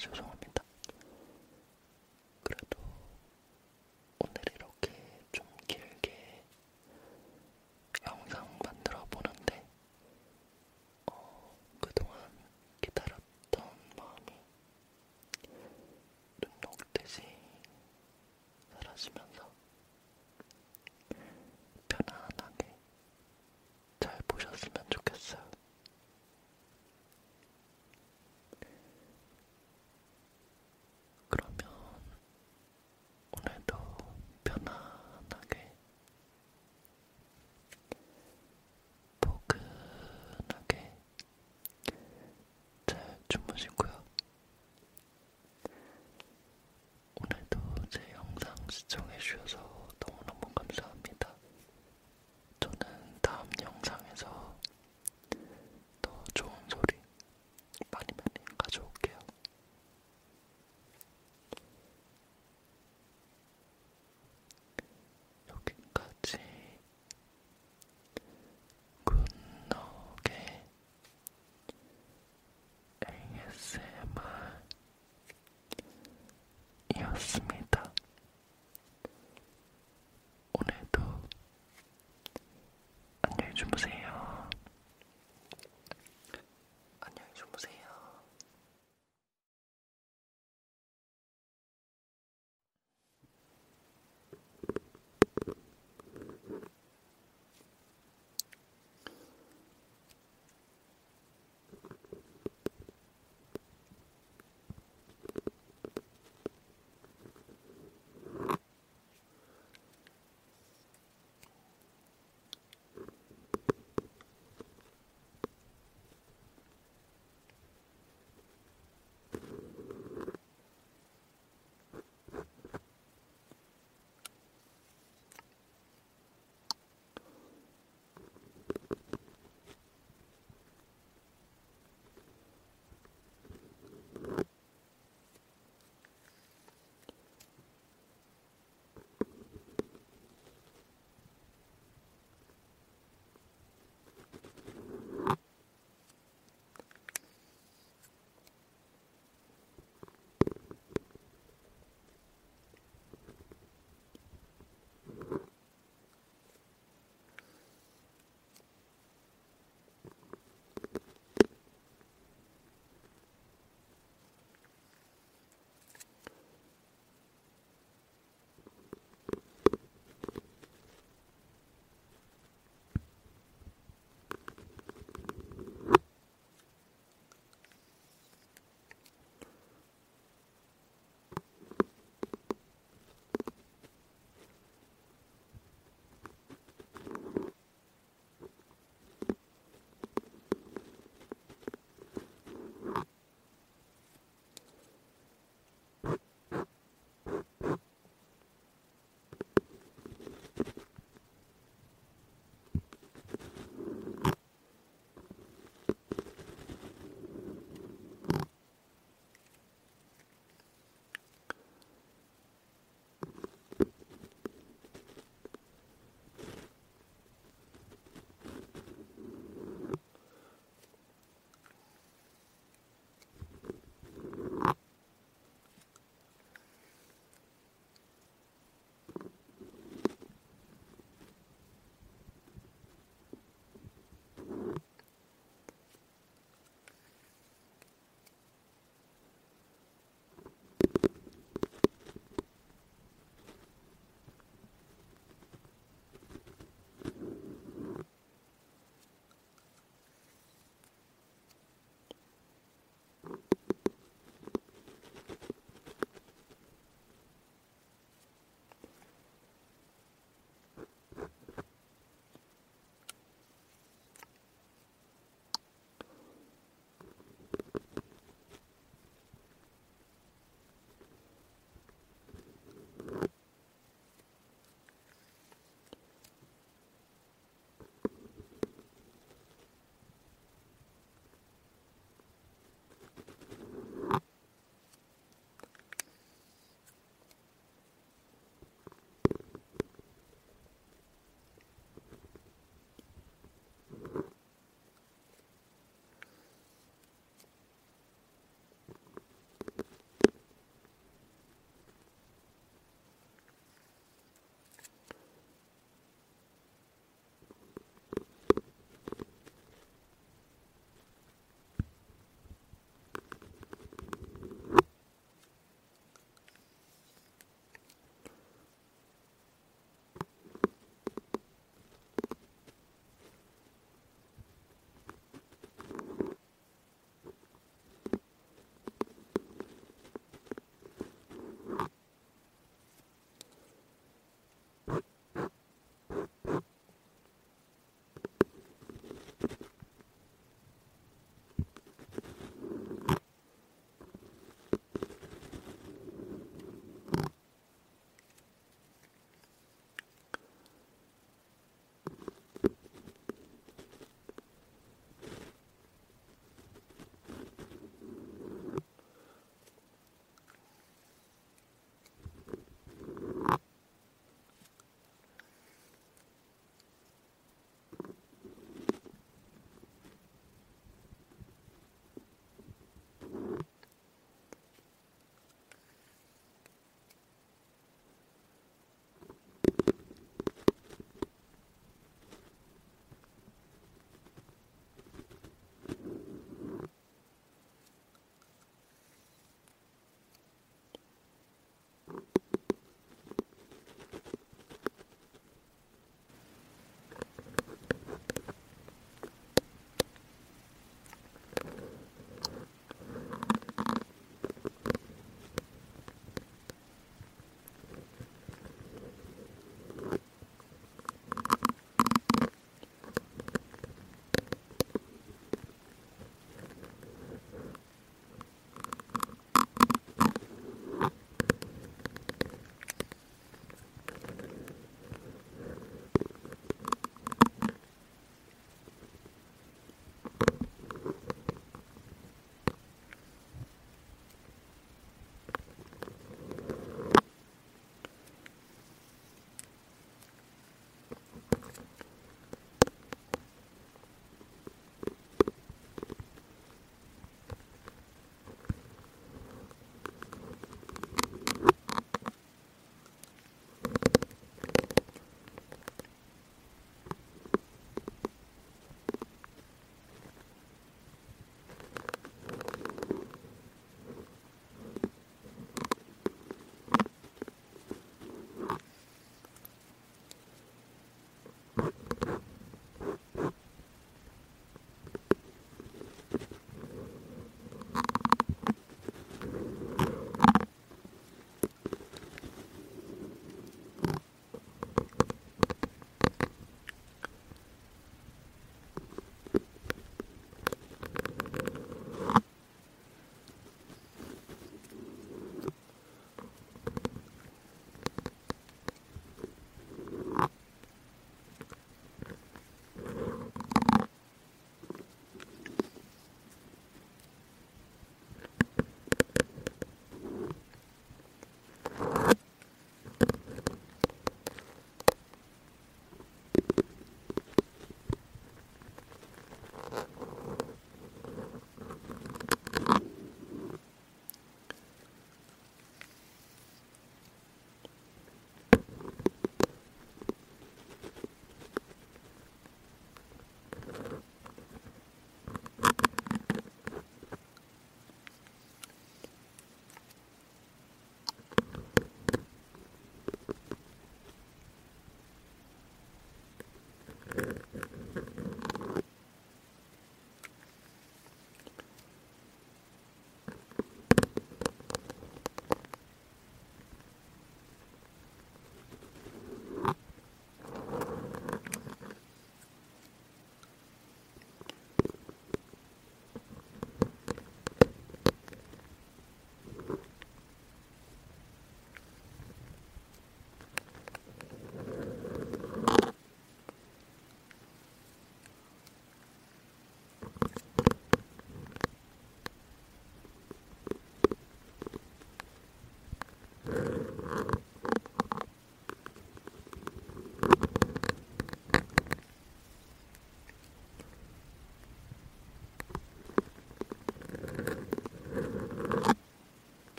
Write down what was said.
죄송합니다.